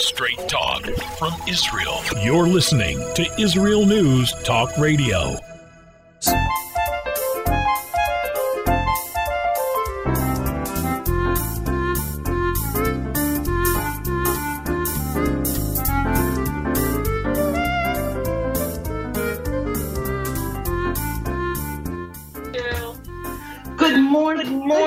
Straight talk from Israel. You're listening to Israel News Talk Radio. Good morning.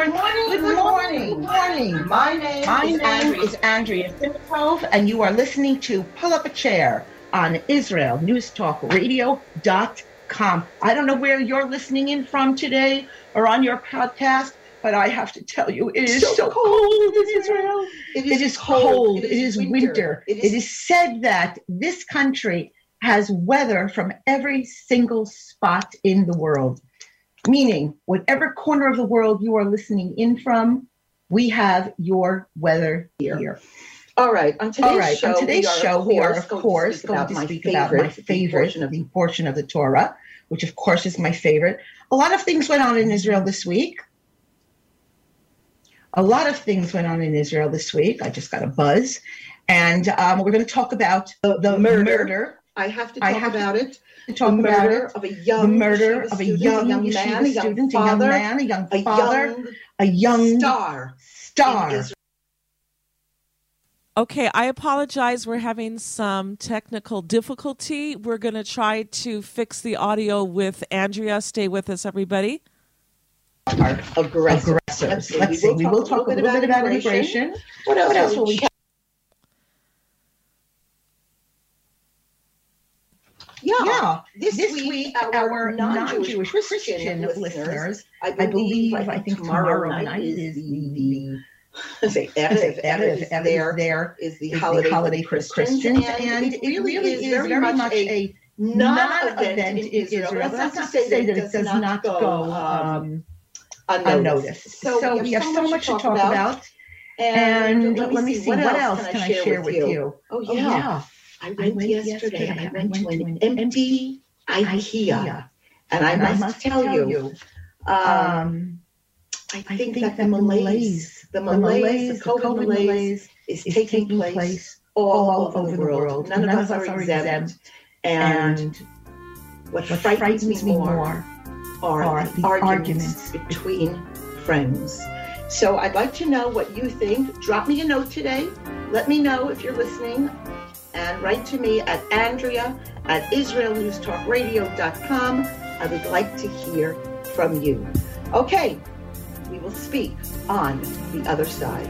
My name is Andrea Simantov, and you are listening to Pull Up a Chair on IsraelNewsTalkRadio.com. I don't know where you're listening in from today or on your podcast, but I have to tell you, it is so cold in Israel. It is cold. It is winter. It is said that this country has weather from every single spot in the world. Meaning, whatever corner of the world you are listening in from, we have your weather here. All right. On today's show, we are, of course, going to speak about my favorite portion of the Torah, which, of course, is my favorite. A lot of things went on in Israel this week. I just got a buzz. And we're going to talk about the murder. I have to talk about the murder of a young Yeshiva student, a young man, a young father, a young star. Okay, I apologize. We're having some technical difficulty. We're going to try to fix the audio with Andrea. Stay with us, everybody. Our aggressors. Let's see. We will talk a little bit about immigration. What else will we have? Yeah. This week, our non-Jewish Christian listeners, I believe, tomorrow night is the holiday for Christians, and it really is very much a non-event in Israel. That's not to say that it does not go unnoticed. So we have so much to talk about, and let me see, what else can I share with you? Oh, yeah. I went yesterday to an empty IKEA. And I must tell you, I think that the COVID malaise is taking place all over the world. None of us are exempt. And what frightens me more are the arguments between friends. So I'd like to know what you think. Drop me a note today. Let me know if you're listening. And write to me at Andrea@IsraelNewsTalkRadio.com. I would like to hear from you. Okay, we will speak on the other side.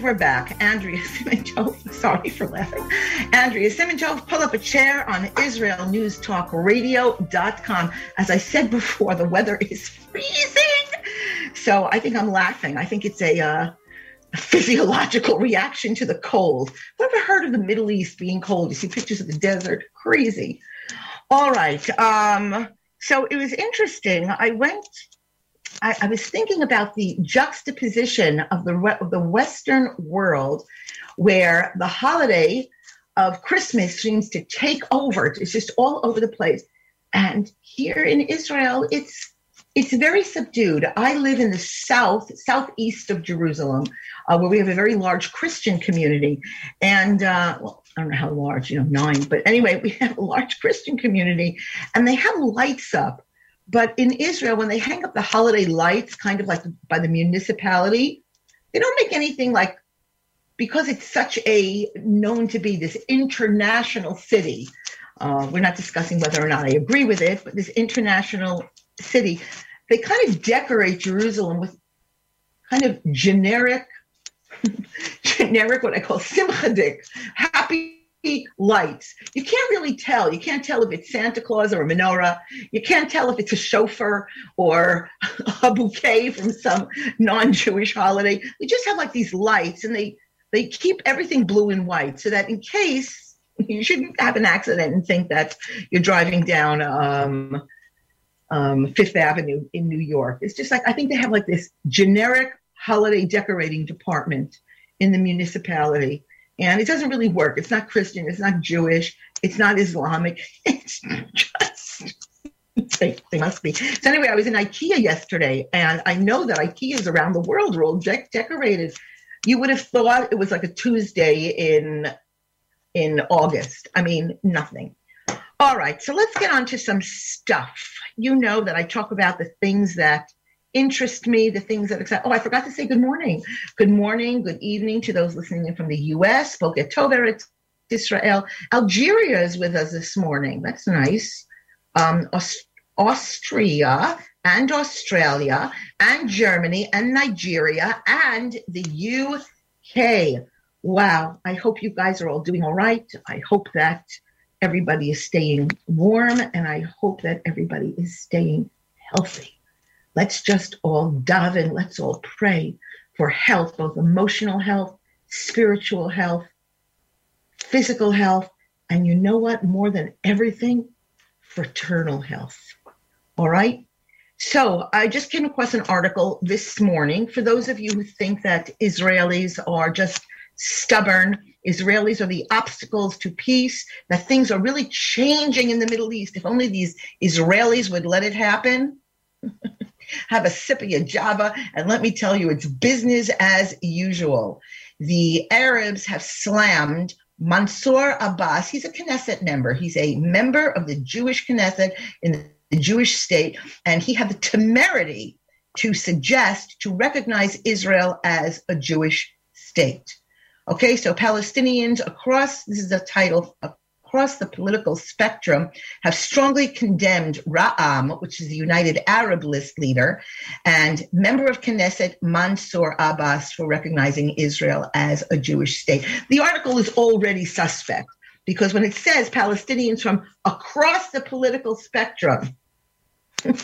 We're back. Andrea Simantov, sorry for laughing. Andrea Simantov, Pull Up a Chair on IsraelNewsTalkRadio.com. As I said before, the weather is freezing. So I think I'm laughing. I think it's a physiological reaction to the cold. I've never heard of the Middle East being cold. You see pictures of the desert. Crazy. All right. So it was interesting. I was thinking about the juxtaposition of the Western world, where the holiday of Christmas seems to take over. It's just all over the place. And here in Israel, it's very subdued. I live in the southeast of Jerusalem, where we have a very large Christian community. And, I don't know how large, 9. But anyway, we have a large Christian community, and they have lights up. But in Israel, when they hang up the holiday lights, kind of like by the municipality, they don't make anything like, because it's such a known to be this international city. We're not discussing whether or not I agree with it, but this international city, they kind of decorate Jerusalem with kind of generic, what I call simchadik, happy lights. You can't really tell. You can't tell if it's Santa Claus or a menorah. You can't tell if it's a shofar or a bouquet from some non-Jewish holiday. They just have like these lights, and they keep everything blue and white so that in case you shouldn't have an accident and think that you're driving down Fifth Avenue in New York. It's just like, I think they have like this generic holiday decorating department in the municipality. And it doesn't really work. It's not Christian. It's not Jewish. It's not Islamic. It's just, they must be. So anyway, I was in IKEA yesterday, and I know that IKEAs around the world are all decorated. You would have thought it was like a Tuesday in August. I mean, nothing. All right, so let's get on to some stuff. You know that I talk about the things that interest me, the things that excite. Oh, I forgot to say good morning. Good morning, good evening to those listening in from the U.S. Boker Tov, Eretz Israel. Algeria is with us this morning. That's nice. Austria and Australia and Germany and Nigeria and the U.K. Wow. I hope you guys are all doing all right. I hope that everybody is staying warm, and I hope that everybody is staying healthy. Let's just all daven. Let's all pray for health, both emotional health, spiritual health, physical health, and you know what? More than everything, fraternal health. All right? So I just came across an article this morning. For those of you who think that Israelis are just stubborn, Israelis are the obstacles to peace, that things are really changing in the Middle East. If only these Israelis would let it happen. Have a sip of your java, and let me tell you, it's business as usual. The Arabs have slammed Mansour Abbas. He's a Knesset member. He's a member of the Jewish Knesset in the Jewish state, and he had the temerity to suggest to recognize Israel as a Jewish state. Okay, so Palestinians across, this is the title, across the political spectrum, have strongly condemned Ra'am, which is the United Arab List leader, and member of Knesset Mansour Abbas for recognizing Israel as a Jewish state. The article is already suspect because when it says Palestinians from across the political spectrum, let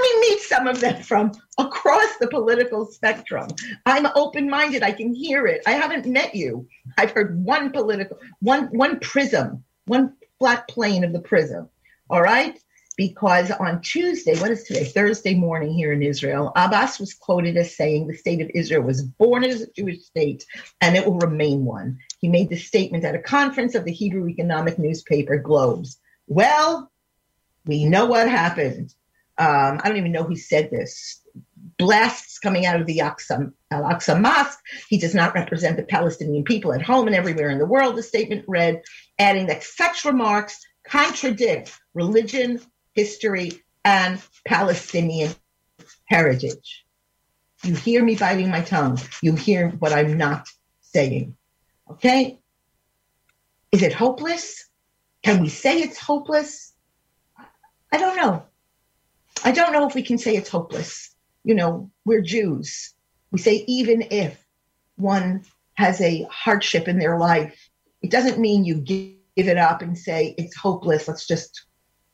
me meet some of them from across the political spectrum. I'm open-minded. I can hear it. I haven't met you. I've heard one prism, one flat plane of the prism. All right? Because on Tuesday, what is today? Thursday morning here in Israel, Abbas was quoted as saying the state of Israel was born as a Jewish state and it will remain one. He made this statement at a conference of the Hebrew economic newspaper Globes. Well, we know what happened. I don't even know who said this. Blasts coming out of the Al-Aqsa Mosque. He does not represent the Palestinian people at home and everywhere in the world, the statement read, adding that such remarks contradict religion, history, and Palestinian heritage. You hear me biting my tongue. You hear what I'm not saying. Okay? Is it hopeless? Can we say it's hopeless? I don't know. I don't know if we can say it's hopeless. You know, we're Jews. We say even if one has a hardship in their life, it doesn't mean you give it up and say it's hopeless. Let's just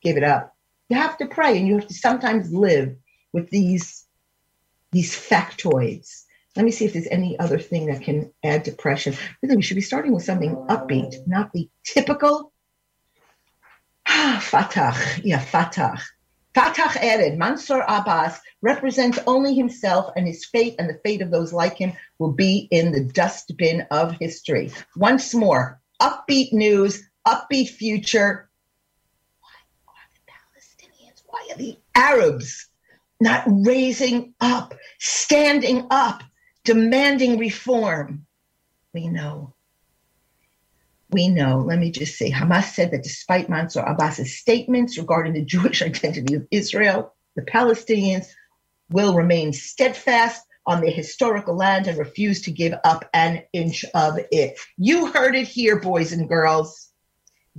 give it up. You have to pray, and you have to sometimes live with these factoids. Let me see if there's any other thing that can add depression. I think we should be starting with something upbeat, not the typical. Fatah, yeah, Fatah. Fatah added, Mansour Abbas represents only himself, and his fate and the fate of those like him will be in the dustbin of history. Once more, upbeat news, upbeat future. Why are the Palestinians, why are the Arabs not raising up, standing up, demanding reform? We know. We know, let me just say, Hamas said that despite Mansour Abbas's statements regarding the Jewish identity of Israel, the Palestinians will remain steadfast on their historical land and refuse to give up an inch of it. You heard it here, boys and girls.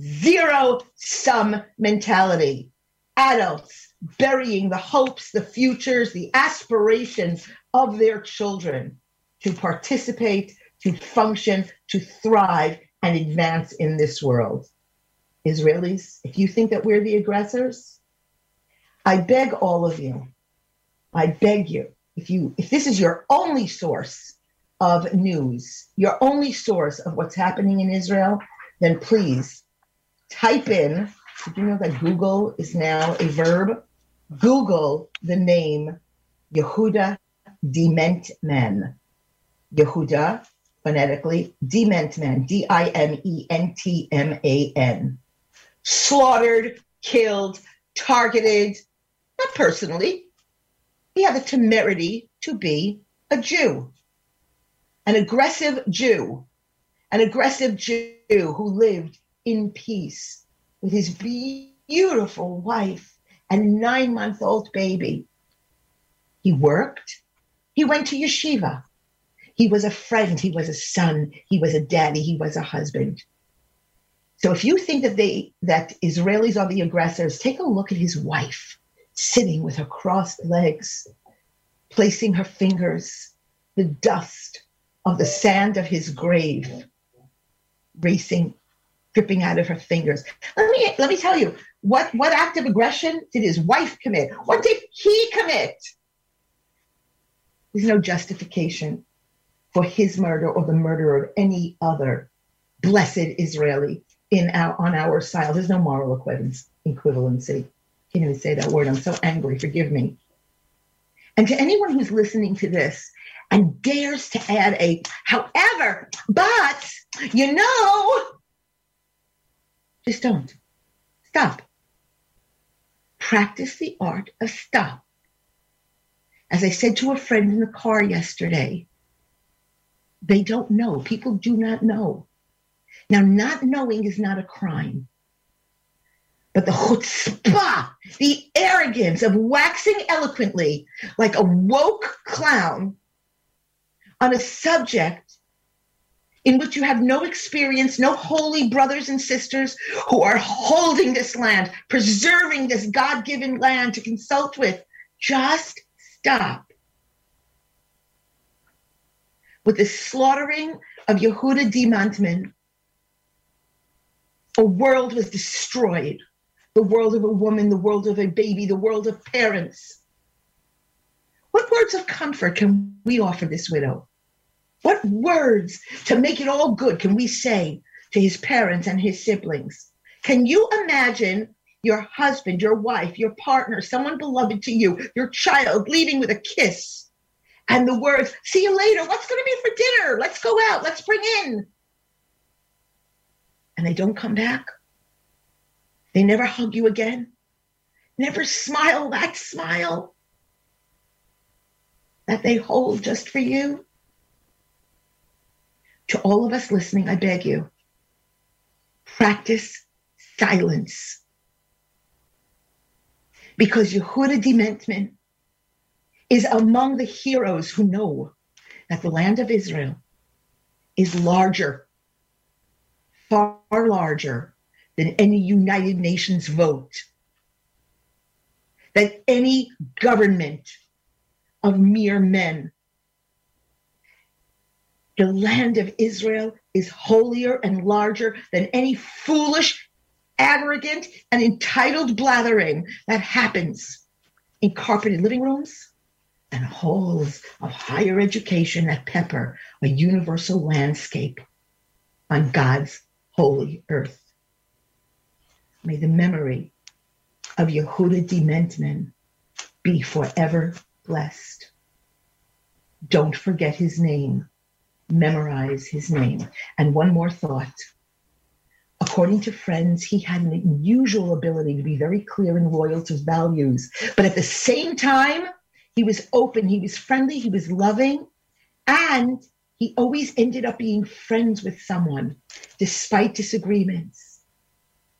Zero-sum mentality. Adults, burying the hopes, the futures, the aspirations of their children to participate, to function, to thrive and advance in this world. Israelis, if you think that we're the aggressors, I beg all of you, I beg you, if this is your only source of news, your only source of what's happening in Israel, then please type in, did you know that Google is now a verb? Google the name Yehuda Dimentman. Yehuda, phonetically, Dimentman, Dimentman. Slaughtered, killed, targeted, not personally. He had the temerity to be a Jew, an aggressive Jew, who lived in peace with his beautiful wife and a 9-month-old baby. He worked. He went to yeshiva. He was a friend. He was a son. He was a daddy. He was a husband. So if you think that that Israelis are the aggressors, take a look at his wife, sitting with her crossed legs, placing her fingers, the dust of the sand of his grave, dripping out of her fingers. Let me tell you, what act of aggression did his wife commit? What did he commit? There's no justification for his murder or the murder of any other blessed Israeli on our side. There's no moral equivalency. Can't even say that word. I'm so angry. Forgive me. And to anyone who's listening to this and dares to add however, but, just don't. Stop. Practice the art of stop. As I said to a friend in the car yesterday, they don't know. People do not know. Now, not knowing is not a crime. But the chutzpah, the arrogance of waxing eloquently like a woke clown on a subject in which you have no experience, no holy brothers and sisters who are holding this land, preserving this God-given land to consult with. Just stop. With the slaughtering of Yehuda Dimentman, a world was destroyed. The world of a woman, the world of a baby, the world of parents. What words of comfort can we offer this widow? What words to make it all good can we say to his parents and his siblings? Can you imagine your husband, your wife, your partner, someone beloved to you, your child leading with a kiss and the words, see you later, what's going to be for dinner? Let's go out, let's bring in. And they don't come back. They never hug you again. Never smile that smile that they hold just for you. To all of us listening, I beg you, practice silence. Because Yehuda Dimentman is among the heroes who know that the land of Israel is larger, far larger than any United Nations vote, than any government of mere men. The land of Israel is holier and larger than any foolish, arrogant, and entitled blathering that happens in carpeted living rooms and halls of higher education that pepper a universal landscape on God's holy earth. May the memory of Yehuda Dimentman be forever blessed. Don't forget his name. Memorize his name. And one more thought. According to friends, he had an unusual ability to be very clear and loyal to values. But at the same time, he was open, he was friendly, he was loving, and he always ended up being friends with someone, despite disagreements.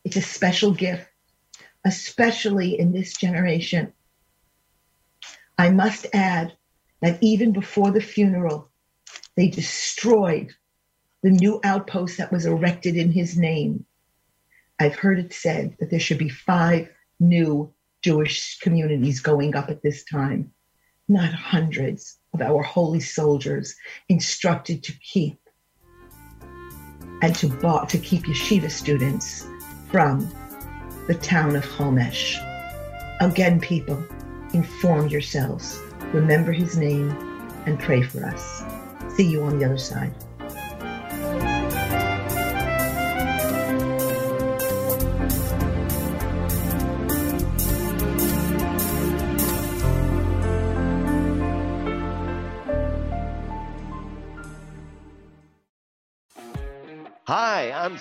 It's a special gift, especially in this generation. I must add that even before the funeral, they destroyed the new outpost that was erected in his name. I've heard it said that there should be 5 new Jewish communities going up at this time, not hundreds of our holy soldiers instructed to keep and to keep yeshiva students from the town of Chomesh. Again, people, inform yourselves. Remember his name and pray for us. See you on the other side. Hi, I'm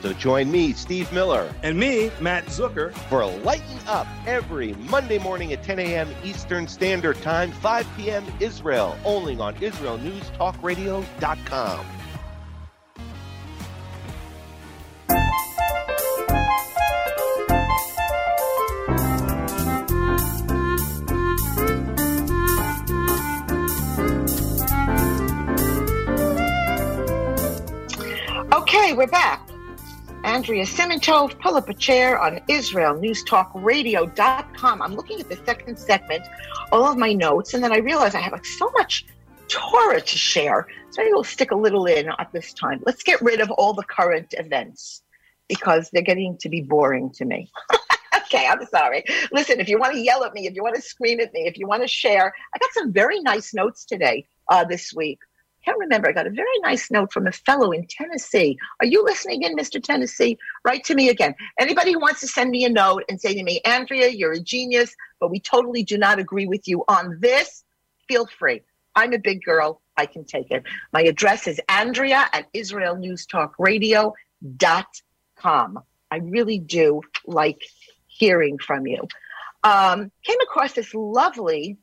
So join me, Steve Miller. And me, Matt Zucker. For Lighten Up every Monday morning at 10 a.m. Eastern Standard Time, 5 p.m. Israel, only on IsraelNewsTalkRadio.com. Okay, we're back. Andrea Simantov, pull up a chair on IsraelNewsTalkRadio.com. I'm looking at the second segment, all of my notes, and then I realize I have so much Torah to share. So maybe we'll stick a little in at this time. Let's get rid of all the current events because they're getting to be boring to me. Okay, I'm sorry. Listen, if you want to yell at me, if you want to scream at me, if you want to share, I got some very nice notes today this week. I can't remember. I got a very nice note from a fellow in Tennessee. Are you listening in, Mr. Tennessee? Write to me again. Anybody who wants to send me a note and say to me, Andrea, you're a genius, but we totally do not agree with you on this, feel free. I'm a big girl. I can take it. My address is Andrea at IsraelNewsTalkRadio.com. I really do like hearing from you. Came across this lovely,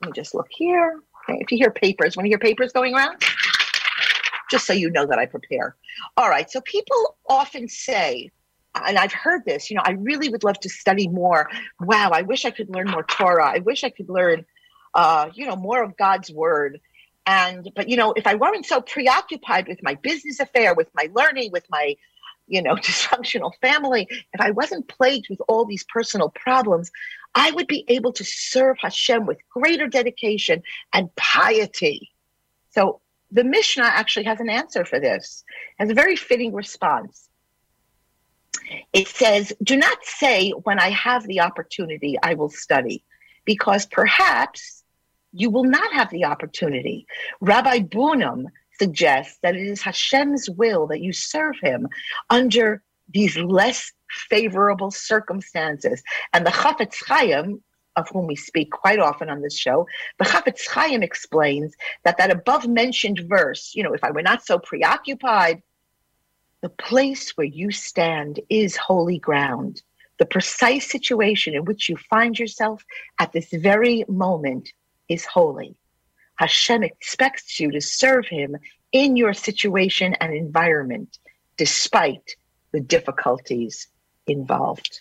let me just look here. Okay, if you hear papers, want to hear papers going around? Just so you know that I prepare. All right, so people often say, and I've heard this, you know, I really would love to study more. Wow, I wish I could learn more Torah. I wish I could learn, you know, more of God's word. But, you know, if I weren't so preoccupied with my business affair, with my learning, with my, you know, dysfunctional family, if I wasn't plagued with all these personal problems, I would be able to serve Hashem with greater dedication and piety. So the Mishnah actually has an answer for this. It has a very fitting response. It says, do not say, when I have the opportunity, I will study, because perhaps you will not have the opportunity. Rabbi Bunam suggests that it is Hashem's will that you serve him under these less favorable circumstances. And the Chafetz Chaim, of whom we speak quite often on this show, the Chafetz Chaim explains that above-mentioned verse, you know, if I were not so preoccupied, the place where you stand is holy ground. The precise situation in which you find yourself at this very moment is holy. Hashem expects you to serve him in your situation and environment, despite the difficulties involved.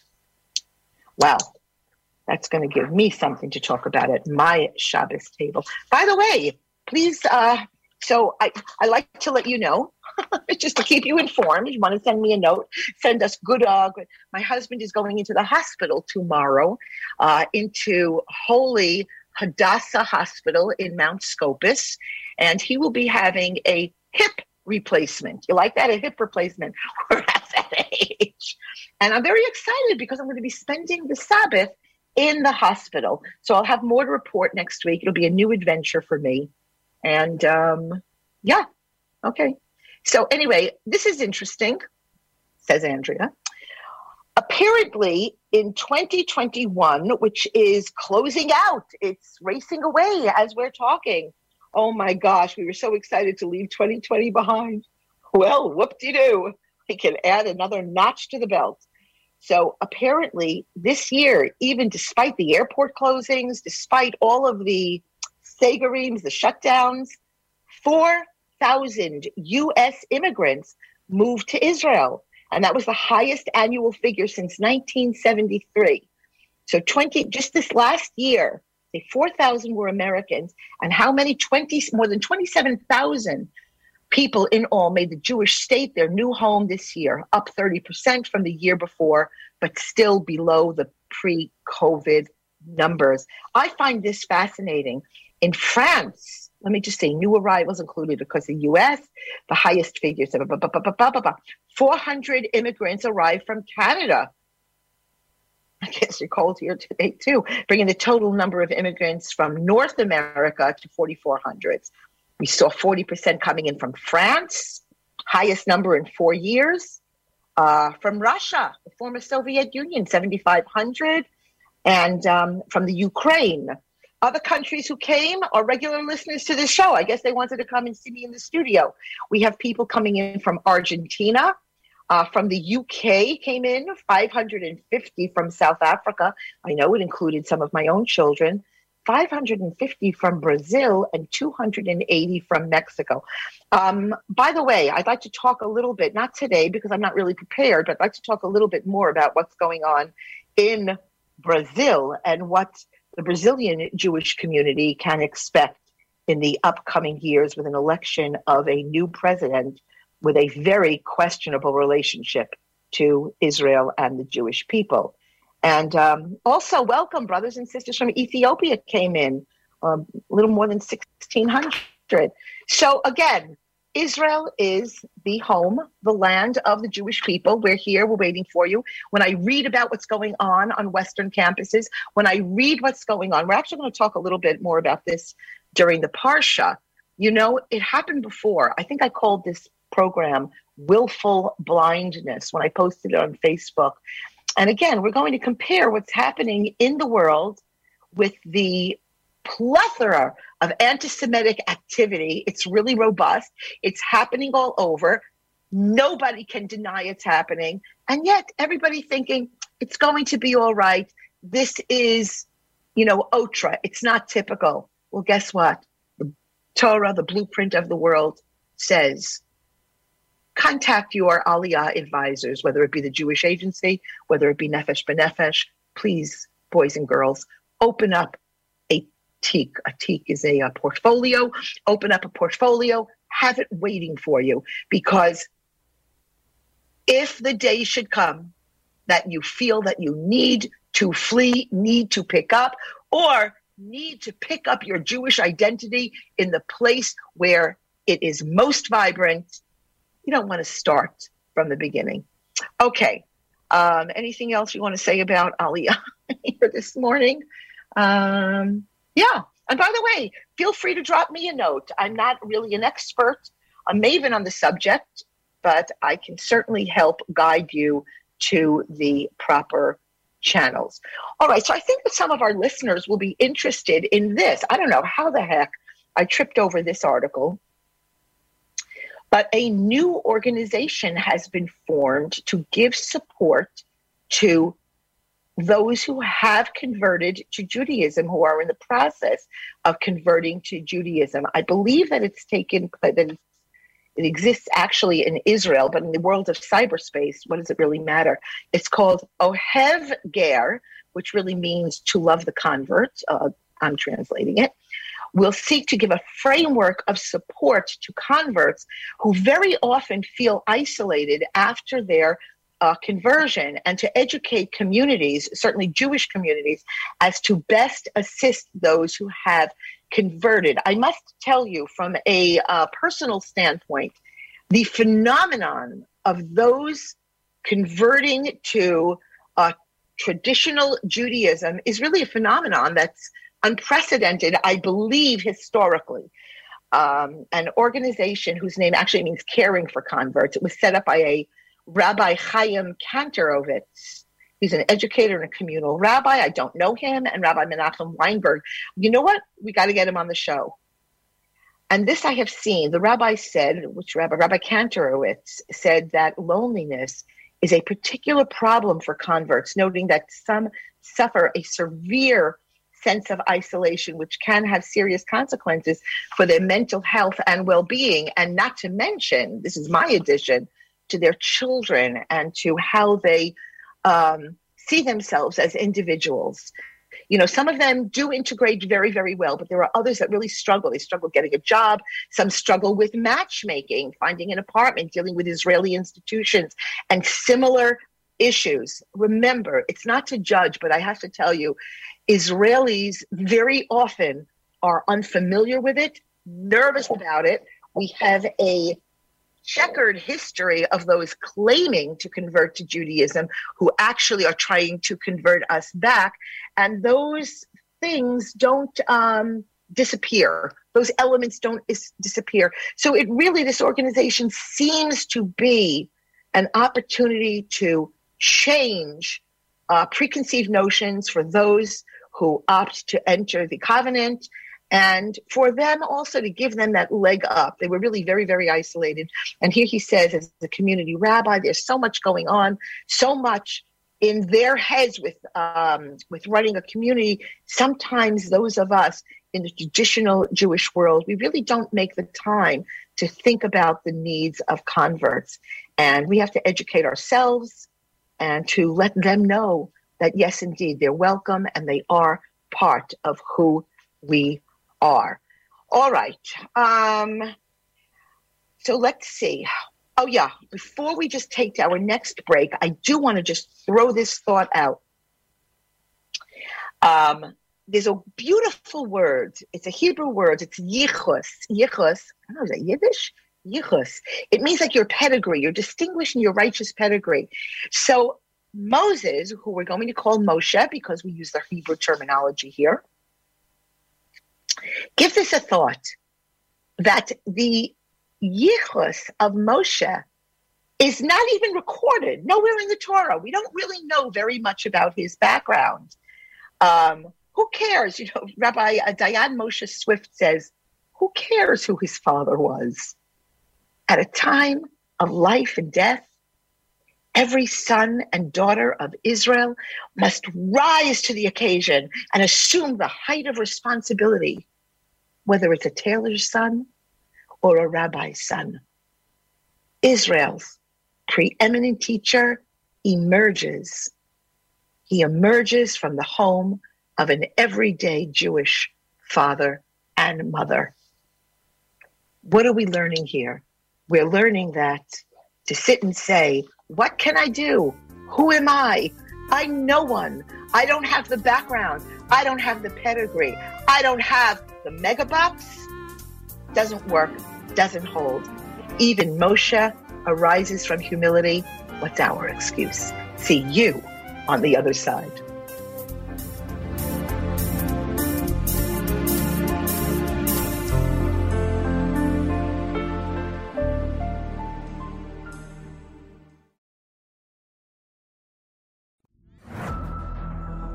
Wow, that's going to give me something to talk about at my Shabbos table. By the way, please, I like to let you know, just to keep you informed, you want to send me a note, send us good. My husband is going into the hospital tomorrow, into holy Hadassah Hospital in Mount Scopus, and he will be having a hip replacement. You like that? A hip replacement. We're at that age. And I'm very excited because I'm going to be spending the Sabbath in the hospital. So I'll have more to report next week. It'll be a new adventure for me. And yeah, okay. So anyway, this is interesting, says Andrea. Apparently, in 2021, which is closing out, it's racing away as we're talking. Oh my gosh, we were so excited to leave 2020 behind. Well, whoop-de-doo. We can add another notch to the belt. So apparently this year, even despite the airport closings, despite all of the segerim, the shutdowns, 4,000 U.S. immigrants moved to Israel. And that was the highest annual figure since 1973. So just this last year, 4,000 were Americans. And how many? More than 27,000 people in all made the Jewish state their new home this year, up 30% from the year before, but still below the pre-COVID numbers. I find this fascinating. In France, let me just say, new arrivals included, because the U.S., the highest figures, 400 immigrants arrived from Canada. I guess you're cold here today, too, bringing the total number of immigrants from North America to 4,400. We saw 40% coming in from France, highest number in 4 years. From Russia, the former Soviet Union, 7,500. And from the Ukraine. Other countries who came are regular listeners to this show. I guess they wanted to come and see me in the studio. We have people coming in from Argentina, from the UK came in, 550 from South Africa. I know it included some of my own children, 550 from Brazil, and 280 from Mexico. By the way, I'd like to talk a little bit, not today because I'm not really prepared, but I'd like to talk a little bit more about what's going on in Brazil and what the Brazilian Jewish community can expect in the upcoming years with an election of a new president with a very questionable relationship to Israel and the Jewish people. And also welcome brothers and sisters from Ethiopia came in, a little more than 1,600. So again, Israel is the home, the land of the Jewish people. We're here. We're waiting for you. When I read about what's going on Western campuses, when I read what's going on, we're actually going to talk a little bit more about this during the Parsha. You know, it happened before. I think I called this program Willful Blindness when I posted it on Facebook. And again, we're going to compare what's happening in the world with the plethora of anti-Semitic activity. It's really robust. It's happening all over. Nobody can deny it's happening. And yet everybody thinking it's going to be all right. This is, you know, ultra. It's not typical. Well, guess what? The Torah, the blueprint of the world, says contact your Aliyah advisors, whether it be the Jewish Agency, whether it be Nefesh Benefesh. Please, boys and girls, open up teak. A teak is a portfolio. Open up a portfolio. Have it waiting for you. Because if the day should come that you feel that you need to flee, need to pick up, or need to pick up your Jewish identity in the place where it is most vibrant, you don't want to start from the beginning. Okay. Anything else you want to say about Aliyah here this morning? Yeah. And by the way, feel free to drop me a note. I'm not really an expert, a maven on the subject, but I can certainly help guide you to the proper channels. All right. So I think that some of our listeners will be interested in this. I don't know how the heck I tripped over this article, but a new organization has been formed to give support to those who have converted to Judaism, who are in the process of converting to Judaism. I believe that it's taken, that it exists actually in Israel, but in the world of cyberspace, what does it really matter? It's called Ohev Ger, which really means to love the convert. I'm translating it. Will seek to give a framework of support to converts who very often feel isolated after their conversion, and to educate communities, certainly Jewish communities, as to best assist those who have converted. I must tell you from a personal standpoint, the phenomenon of those converting to traditional Judaism is really a phenomenon that's unprecedented, I believe, historically. An organization whose name actually means Caring for Converts. It was set up by a Rabbi Chaim Kantorowicz. He's an educator and a communal rabbi. I don't know him. And Rabbi Menachem Weinberg. You know what? We got to get him on the show. And this I have seen. The rabbi said, which Rabbi Kantorowicz said, that loneliness is a particular problem for converts, noting that some suffer a severe sense of isolation, which can have serious consequences for their mental health and well-being. And not to mention, this is my addition, to their children and to how they see themselves as individuals. You know, some of them do integrate very, very well, but there are others that really struggle. They struggle getting a job. Some struggle with matchmaking, finding an apartment, dealing with Israeli institutions and similar issues. Remember, it's not to judge, but I have to tell you, Israelis very often are unfamiliar with it, nervous about it. We have a checkered history of those claiming to convert to Judaism who actually are trying to convert us back. And those things don't disappear. Those elements don't disappear. So it really, this organization seems to be an opportunity to change preconceived notions for those who opt to enter the covenant, and for them also to give them that leg up. They were really very, very isolated. And here he says, as the community rabbi, there's so much going on, so much in their heads with running a community. Sometimes those of us in the traditional Jewish world, we really don't make the time to think about the needs of converts. And we have to educate ourselves and to let them know that, yes, indeed, they're welcome and they are part of who we are. All right. So let's see. Oh, yeah. Before we just take to our next break, I do want to just throw this thought out. There's a beautiful word. It's a Hebrew word. It's yichus. Yichus. I don't know, is that Yiddish? Yichus. It means like your pedigree, your distinguished and your righteous pedigree. So Moses, who we're going to call Moshe because we use the Hebrew terminology here, give this a thought, that the yichus of Moshe is not even recorded, nowhere in the Torah. We don't really know very much about his background. Who cares? You know, Rabbi Dayan Moshe Swift says, who cares who his father was? At a time of life and death, every son and daughter of Israel must rise to the occasion and assume the height of responsibility, whether it's a tailor's son or a rabbi's son. Israel's preeminent teacher emerges. He emerges from the home of an everyday Jewish father and mother. What are we learning here? We're learning that to sit and say, what can I do? Who am I? I'm no one. I don't have the background. I don't have the pedigree. I don't have the mega bucks. Doesn't work. Doesn't hold. Even Moshe arises from humility. What's our excuse? See you on the other side.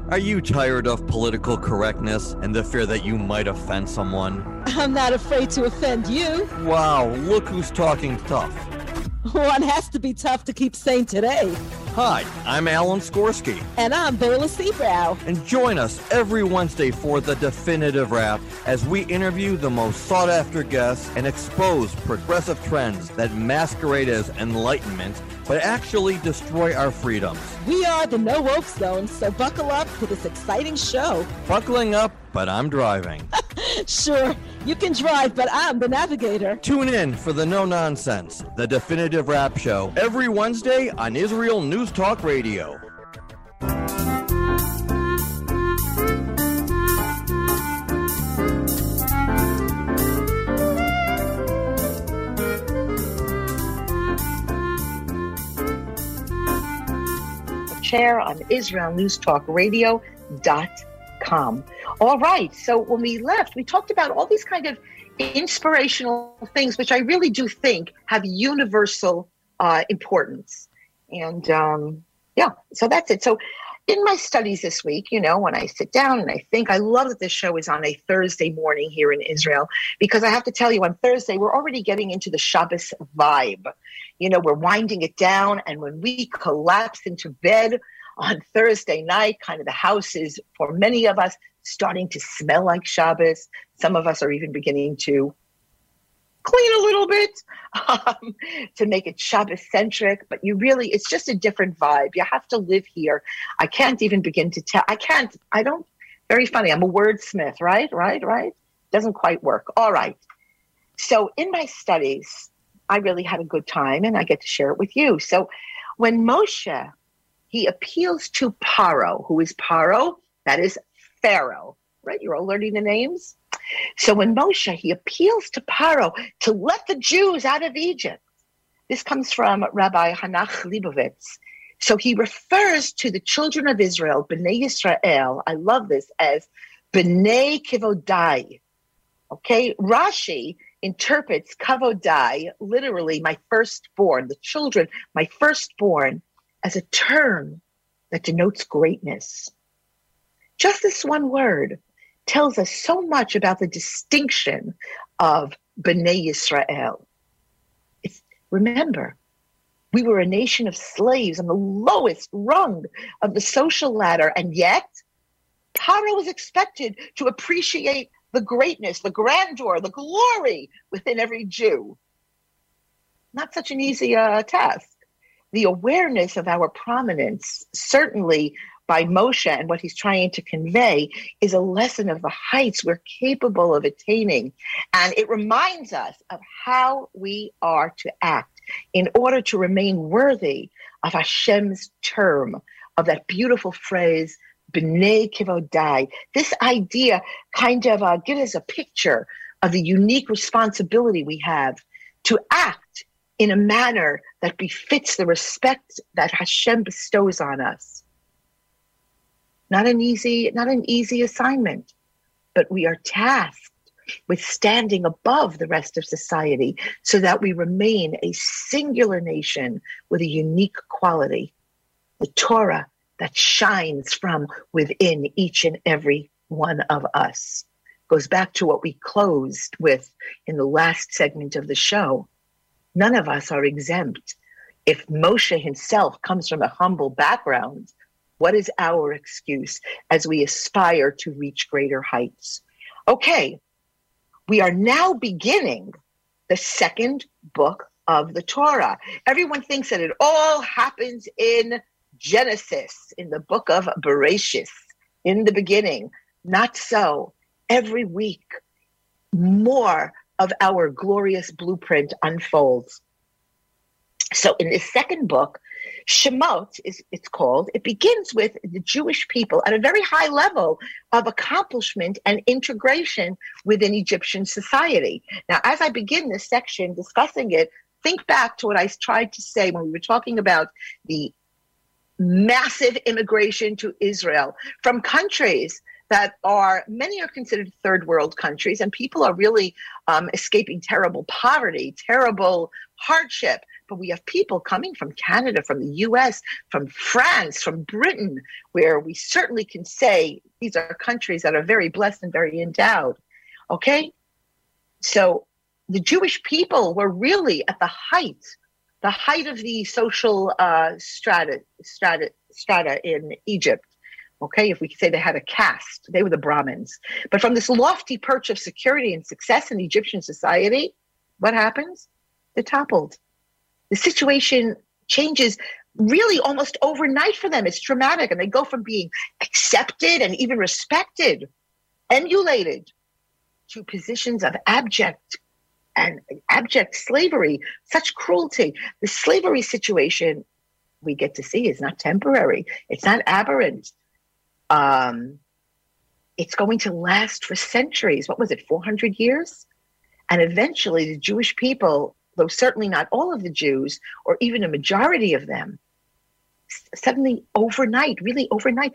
Are you tired of political correctness and the fear that you might offend someone? I'm not afraid to offend you. Wow, look who's talking tough. One has to be tough to keep sane today. Hi, I'm Alan Skorsky. And I'm Bayla Seabrow. And join us every Wednesday for The Definitive Wrap as we interview the most sought-after guests and expose progressive trends that masquerade as enlightenment but actually destroy our freedoms. We are the No Woke Zone, so buckle up to this exciting show. Buckling up, but I'm driving. Sure, you can drive, but I'm the navigator. Tune in for the No Nonsense, The Definitive Wrap Show, every Wednesday on Israel News Talk Radio. Chair on IsraelNewsTalkRadio.com. All right. So when we left, we talked about all these kind of inspirational things, which I really do think have universal importance. And so that's it. So in my studies this week, you know, when I sit down and I think, I love that this show is on a Thursday morning here in Israel, because I have to tell you, on Thursday, we're already getting into the Shabbos vibe. You know, we're winding it down, and when we collapse into bed on Thursday night, kind of the house is, for many of us, starting to smell like Shabbos. Some of us are even beginning to clean a little bit to make it Shabbos-centric. But you really, it's just a different vibe. You have to live here. I can't even begin to tell. Very funny. I'm a wordsmith, right? Doesn't quite work. All right. So in my studies, I really had a good time, and I get to share it with you. So when Moshe, he appeals to Paro. Who is Paro? That is Pharaoh, right? You're all learning the names. So when Moshe, he appeals to Paro to let the Jews out of Egypt. This comes from Rabbi Hanach Libovitz. So he refers to the children of Israel, B'nai Yisrael, I love this, as B'nai Kivodai. Okay, Rashi interprets Kavodai, literally my firstborn, the children, my firstborn, as a term that denotes greatness. Just this one word tells us so much about the distinction of B'nai Yisrael. Remember, we were a nation of slaves on the lowest rung of the social ladder, and yet Paro was expected to appreciate the greatness, the grandeur, the glory within every Jew. Not such an easy task. The awareness of our prominence, certainly by Moshe and what he's trying to convey, is a lesson of the heights we're capable of attaining. And it reminds us of how we are to act in order to remain worthy of Hashem's term, of that beautiful phrase, B'nai Kivodai. This idea kind of gives us a picture of the unique responsibility we have to act in a manner that befits the respect that Hashem bestows on us. Not an easy assignment, but we are tasked with standing above the rest of society so that we remain a singular nation with a unique quality, the Torah that shines from within each and every one of us. Goes back to what we closed with in the last segment of the show. None of us are exempt. If Moshe himself comes from a humble background, what is our excuse as we aspire to reach greater heights? Okay, we are now beginning the second book of the Torah. Everyone thinks that it all happens in Genesis, in the book of Bereshis, in the beginning. Not so. Every week, more of our glorious blueprint unfolds. So in this second book, Shemot, it's called, it begins with the Jewish people at a very high level of accomplishment and integration within Egyptian society. Now, as I begin this section discussing it, think back to what I tried to say when we were talking about the massive immigration to Israel from countries that many are considered third world countries, and people are really escaping terrible poverty, terrible hardship. But we have people coming from Canada, from the U.S., from France, from Britain, where we certainly can say these are countries that are very blessed and very endowed. Okay? So the Jewish people were really at the height of the social strata in Egypt. Okay, if we say they had a caste, they were the Brahmins. But from this lofty perch of security and success in Egyptian society, what happens? They're toppled. The situation changes really almost overnight for them. It's traumatic, and they go from being accepted and even respected, emulated, to positions of abject slavery, such cruelty. The slavery situation we get to see is not temporary. It's not aberrant. It's going to last for centuries. What was it, 400 years? And eventually the Jewish people, though certainly not all of the Jews, or even a majority of them, suddenly overnight,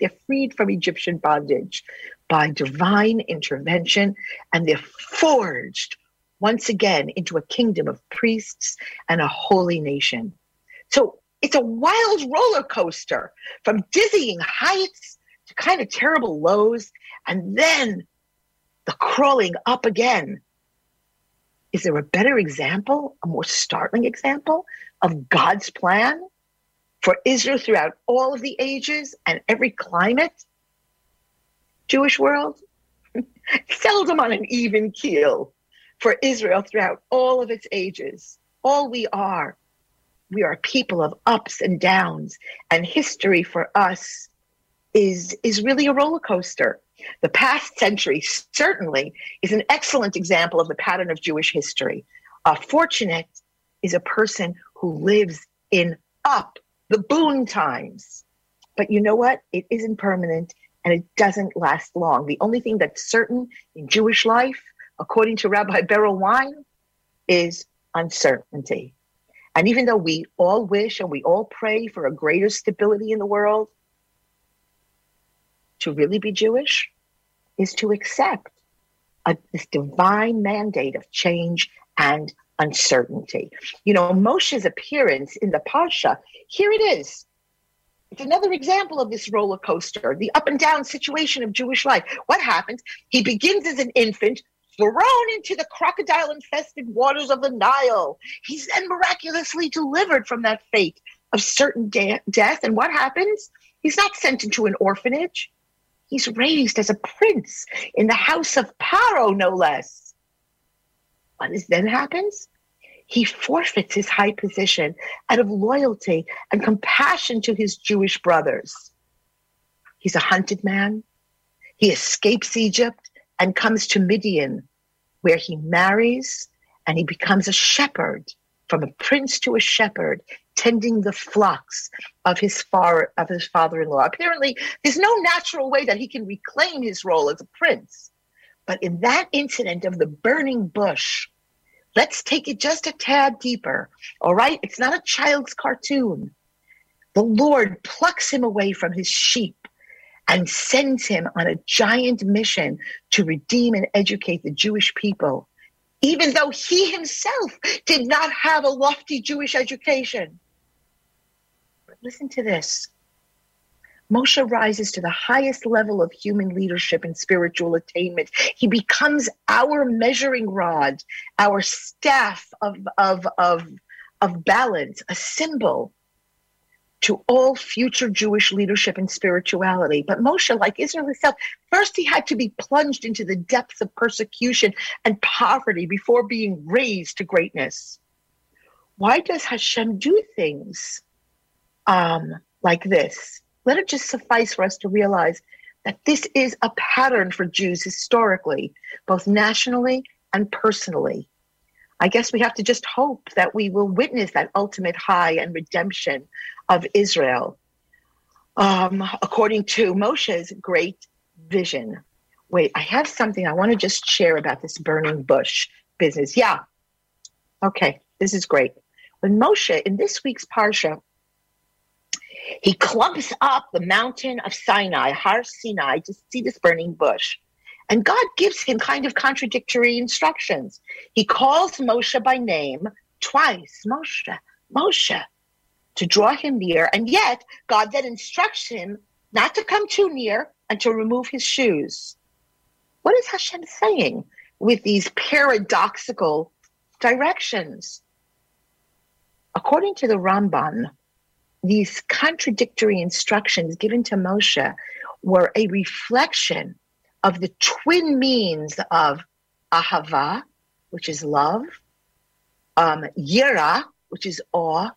they're freed from Egyptian bondage by divine intervention, and they're forged once again into a kingdom of priests and a holy nation. So it's a wild roller coaster from dizzying heights to kind of terrible lows, and then the crawling up again. Is there a better example, a more startling example of God's plan for Israel throughout all of the ages and every climate? Jewish world, seldom on an even keel for Israel throughout all of its ages. All we are people of ups and downs, and history for us is really a roller coaster. The past century certainly is an excellent example of the pattern of Jewish history. A fortunate is a person who lives in up, the boon times. But you know what? It isn't permanent and it doesn't last long. The only thing that's certain in Jewish life, according to Rabbi Beryl Wine, is uncertainty. And even though we all wish and we all pray for a greater stability in the world, to really be Jewish is to accept this divine mandate of change and uncertainty. You know, Moshe's appearance in the Parsha, here it is. It's another example of this roller coaster, the up and down situation of Jewish life. What happens? He begins as an infant, thrown into the crocodile-infested waters of the Nile. He's then miraculously delivered from that fate of certain death. And what happens? He's not sent into an orphanage. He's raised as a prince in the house of Paro, no less. What then happens? He forfeits his high position out of loyalty and compassion to his Jewish brothers. He's a hunted man. He escapes Egypt and comes to Midian, where he marries and he becomes a shepherd, from a prince to a shepherd, tending the flocks of his father-in-law. Apparently, there's no natural way that he can reclaim his role as a prince. But in that incident of the burning bush, let's take it just a tad deeper, all right? It's not a child's cartoon. The Lord plucks him away from his sheep and sends him on a giant mission to redeem and educate the Jewish people, even though he himself did not have a lofty Jewish education. But listen to this. Moshe rises to the highest level of human leadership and spiritual attainment. He becomes our measuring rod, our staff of balance, a symbol to all future Jewish leadership and spirituality. But Moshe, like Israel itself, first he had to be plunged into the depths of persecution and poverty before being raised to greatness. Why does Hashem do things like this? Let it just suffice for us to realize that this is a pattern for Jews historically, both nationally and personally. I guess we have to just hope that we will witness that ultimate high and redemption of Israel, according to Moshe's great vision. Wait, I have something I want to just share about this burning bush business. Yeah. Okay, this is great. When Moshe, in this week's Parsha, he clumps up the mountain of Sinai, Har Sinai, to see this burning bush. And God gives him kind of contradictory instructions. He calls Moshe by name twice, Moshe, Moshe, to draw him near. And yet God then instructs him not to come too near and to remove his shoes. What is Hashem saying with these paradoxical directions? According to the Ramban, these contradictory instructions given to Moshe were a reflection of the twin means of ahava, which is love, yira, which is awe,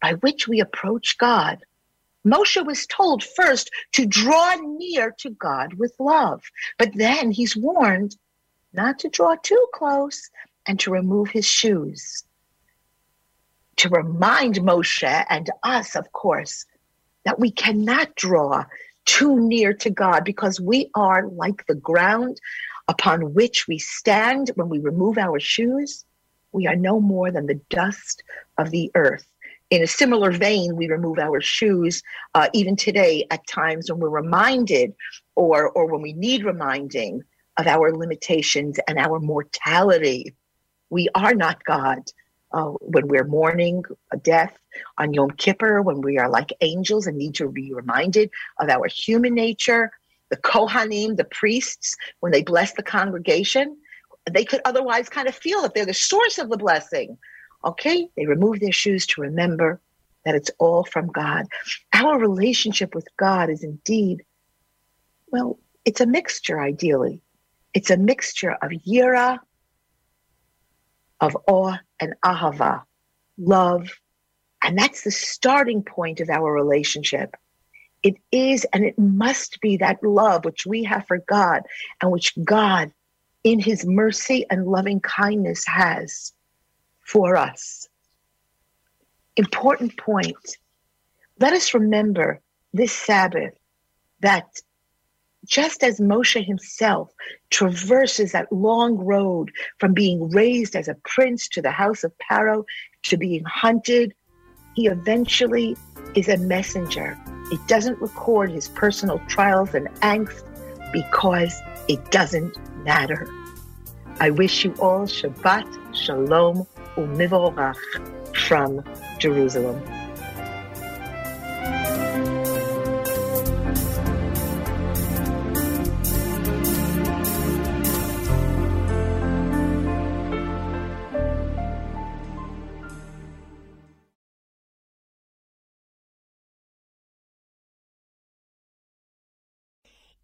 by which we approach God. Moshe was told first to draw near to God with love, but then he's warned not to draw too close and to remove his shoes, to remind Moshe and us, of course, that we cannot draw too near to God because we are like the ground upon which we stand when we remove our shoes. We are no more than the dust of the earth. In a similar vein, we remove our shoes even today at times when we're reminded or when we need reminding of our limitations and our mortality. We are not God. When we're mourning a death on Yom Kippur, when we are like angels and need to be reminded of our human nature, the Kohanim, the priests, when they bless the congregation, they could otherwise kind of feel that they're the source of the blessing. Okay, they remove their shoes to remember that it's all from God. Our relationship with God is indeed, well, It's a mixture, ideally. It's a mixture of yira, of awe, and ahava, love. And that's the starting point of our relationship. It is, and it must be, that love which we have for God and which God in his mercy and loving kindness has for us. Important point. Let us remember this Sabbath that just as Moshe himself traverses that long road from being raised as a prince to the house of Paro to being hunted, he eventually is a messenger. It doesn't record his personal trials and angst because it doesn't matter. I wish you all Shabbat Shalom u'Mivorach from Jerusalem.